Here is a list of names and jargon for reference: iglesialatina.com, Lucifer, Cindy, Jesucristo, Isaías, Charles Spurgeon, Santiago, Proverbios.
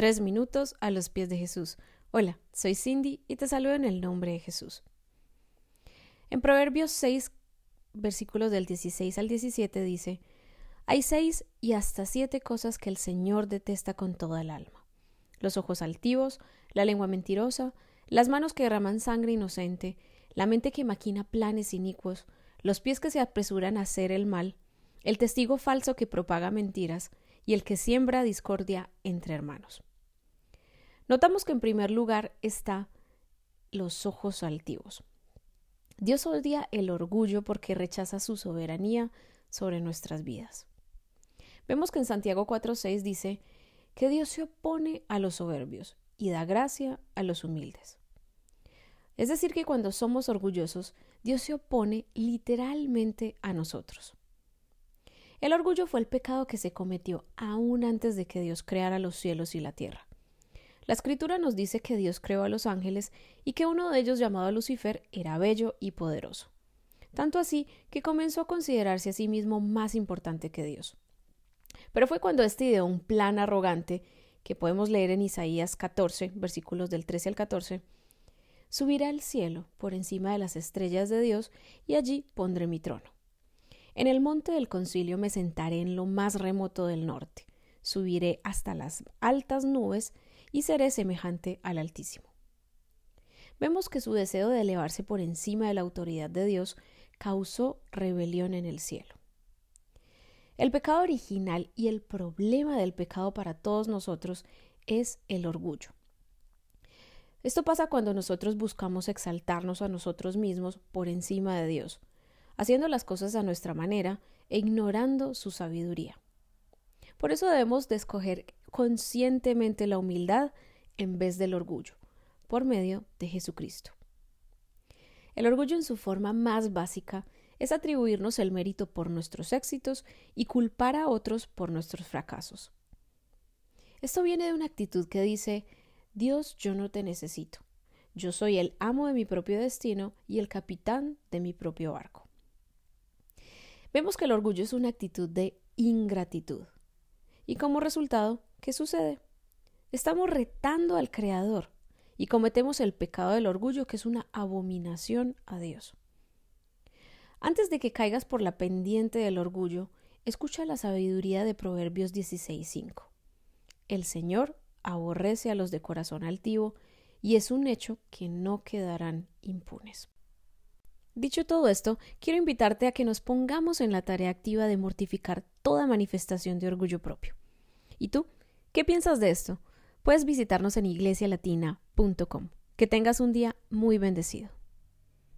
3 minutos a los pies de Jesús. Hola, soy Cindy y te saludo en el nombre de Jesús. En Proverbios 6, versículos del 16 al 17 dice: Hay 6 y hasta 7 cosas que el Señor detesta con toda el alma: los ojos altivos, la lengua mentirosa, las manos que derraman sangre inocente, la mente que maquina planes inicuos, los pies que se apresuran a hacer el mal, el testigo falso que propaga mentiras y el que siembra discordia entre hermanos. Notamos que en primer lugar está los ojos altivos. Dios odia el orgullo porque rechaza su soberanía sobre nuestras vidas. Vemos que en Santiago 4:6 dice que Dios se opone a los soberbios y da gracia a los humildes. Es decir, que cuando somos orgullosos, Dios se opone literalmente a nosotros. El orgullo fue el pecado que se cometió aún antes de que Dios creara los cielos y la tierra. La Escritura nos dice que Dios creó a los ángeles y que uno de ellos, llamado Lucifer, era bello y poderoso. Tanto así que comenzó a considerarse a sí mismo más importante que Dios. Pero fue cuando éste ideó un plan arrogante, que podemos leer en Isaías 14, versículos del 13 al 14, subiré al cielo por encima de las estrellas de Dios y allí pondré mi trono. En el monte del concilio me sentaré en lo más remoto del norte, subiré hasta las altas nubes y seré semejante al Altísimo. Vemos que su deseo de elevarse por encima de la autoridad de Dios causó rebelión en el cielo. El pecado original y el problema del pecado para todos nosotros es el orgullo. Esto pasa cuando nosotros buscamos exaltarnos a nosotros mismos por encima de Dios, haciendo las cosas a nuestra manera e ignorando su sabiduría. Por eso debemos de escoger conscientemente la humildad en vez del orgullo, por medio de Jesucristo. El orgullo en su forma más básica es atribuirnos el mérito por nuestros éxitos y culpar a otros por nuestros fracasos. Esto viene de una actitud que dice: Dios, yo no te necesito. Yo soy el amo de mi propio destino y el capitán de mi propio barco. Vemos que el orgullo es una actitud de ingratitud. Y como resultado, ¿qué sucede? Estamos retando al Creador y cometemos el pecado del orgullo, que es una abominación a Dios. Antes de que caigas por la pendiente del orgullo, escucha la sabiduría de Proverbios 16:5. El Señor aborrece a los de corazón altivo, y es un hecho que no quedarán impunes. Dicho todo esto, quiero invitarte a que nos pongamos en la tarea activa de mortificar toda manifestación de orgullo propio. ¿Y tú? ¿Qué piensas de esto? Puedes visitarnos en iglesialatina.com. Que tengas un día muy bendecido.